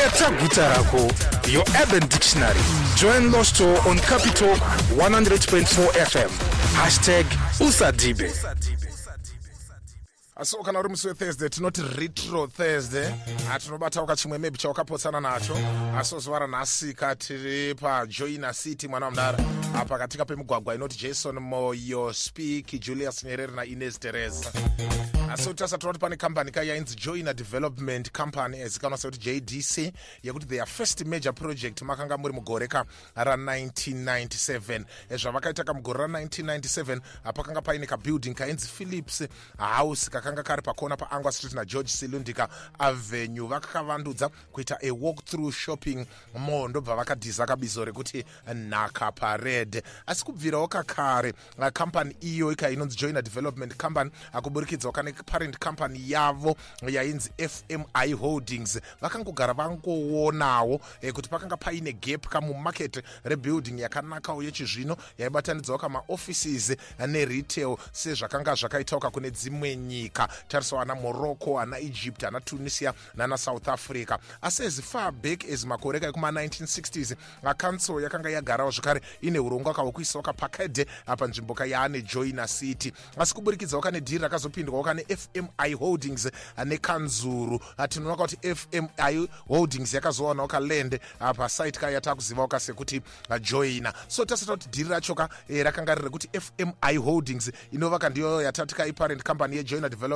Keta gutarako, your urban dictionary. Join Losto on Capital 100.4 FM. # Usadibe. Aso kana rumso Thursday tinoti retro Thursday atinobata wakachimwe mebi chawakapotsana nacho aso zwara nasika tiri pa Joina City mwana mdara apa katika pemugwagwa inoti Jason Moyo Speak Julius Nyerere na Ines Teresa aso tasa tunoti pani company kaya inzi Joina Development Company ezikano sauti JDC yakuti their first major project makanga muri mugoreka ara 1997 ezwa wakaitaka mugora 1997 apakanga pa inika building ka inzi Philips house kaka kari pa kona pa Angwa Street na George Silundika Avenue vakavandudza kuita a walk through shopping mall ndobva vakadhiza kabizore kuti naka parade asikubvirawo kakare company iyo ika inonzi Joina Development Company akuburikidza kana parent company yavo yainzi FMI Holdings vakangogara vangoonawo kuti pakanga paine gap ka mu market rebuilding yakanakawo yechizvino yaibatanidzwa kama offices ne retail sezvakanga zvakaitaoka kune dzimwe nyika tariso ana Morocco, ana Egypt, ana Tunisia, ana South Africa. Asi as far back as makoreka kuma 1960s, akanso yakanga yagarawo zvakare ine urongo akawokuisa pakade apa nzvimboka yaane Joina City. Asi kuburikidza kane dhiri rakazopindwa kane FMI Holdings ane kanzuru. Tinoona kuti FMI Holdings yakazowana land apa site kaya takuziva sekuti Joina. So tasata kuti dhiri rachoka rakanga riri kuti FMI Holdings inovaka ndiyo yatatika iparent company ye Joina Development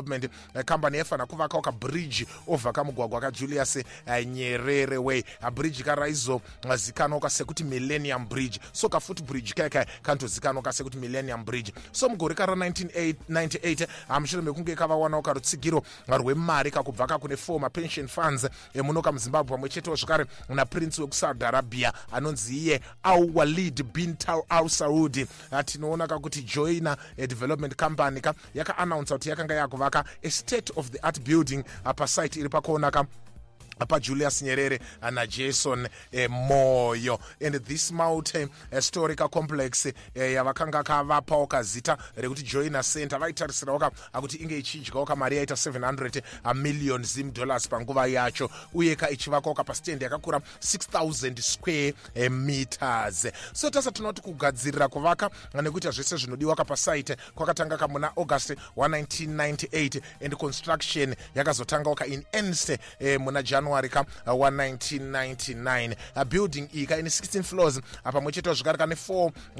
Company efana kuvaka oka bridge over kamugwagwa ka Julius Nyerere way a bridge ka raizo zikano ka sekuti Millennium Bridge so ka footbridge keke kanto zikano ka sekuti Millennium Bridge so mugore ka 1998 amshire mekunge kava wana oka rutsigiro rwe mari ka kubvaka kune former pension funds munoka muzimbabwe mwecheto zvakare na prince wekusad Arabia anonzi iye au Walid bin Tal Al Saudi atinoona ka kuti Joina Development Company ka yaka announce out yakanga kuvaka a state of the art building apa site iri pakonaka apa Julius Nyerere and Jason Moyo and this mountain historical complex yavakanga kavapa okazita rekuti Joina Centre vaitarisira oka akuti inge ichidya oka mari yaita $700 million panguva yacho uye ka ichivaka oka pa stand yakakura 6,000 square meters so tasa tinoti kugadzirira kuvaka nekuita zvese zvinodiwa ka pa site kwakatanga ka muna August 1998 and construction yakazotanga oka in earnest muna January 1999 building ika in 16 floors apamwecheto zvakare kane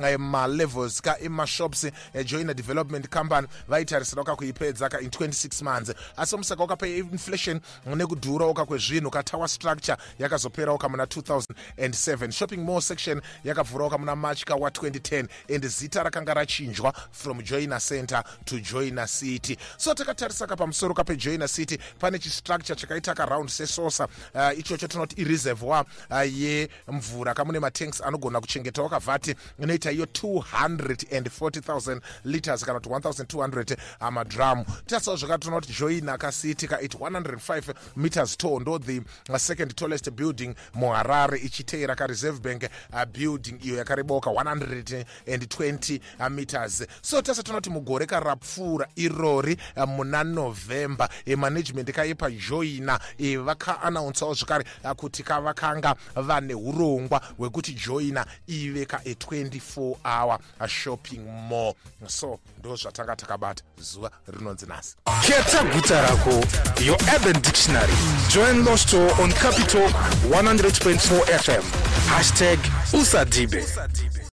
4 levels ka ema shops Joina Development Company vaitarisira oka kuipedza ka in 26 months asi musaka oka pay inflation nekudhura oka kwezvinhu ka tower structure yakazopera oka muna 2007 shopping mall section yakavhura oka muna March ka 2010 and zita rakanga rachinjwa from Joina Centre to Joina City so takatarisa ka pamusoro ka pe Joina City pane chi structure chakaita ka round sosa icho chotinoti ireservoir ye mvura kamune matanks anogona kuchengeta wakavhati inoita iyo 240,000 liters kana 1,200 amadrum tasawo zvakatinoti Joina City ka 105 meters tall ndo the second tallest building muHarare ichiteera ka Reserve Bank building iyo yakareboka 120 meters so tasatinoti mugore ka rapfuura irori muna November management kaipa Joina vaka announcewo zvakare kuti kavakanga vane hurongwa hwekuti Joina iveka a 24 hour shopping mall so ndo zvatanga takabata zuva rinonzi nhasi. Keta gutarako, your urban dictionary. Join Losto on Capital 100.4 FM # Usadibe.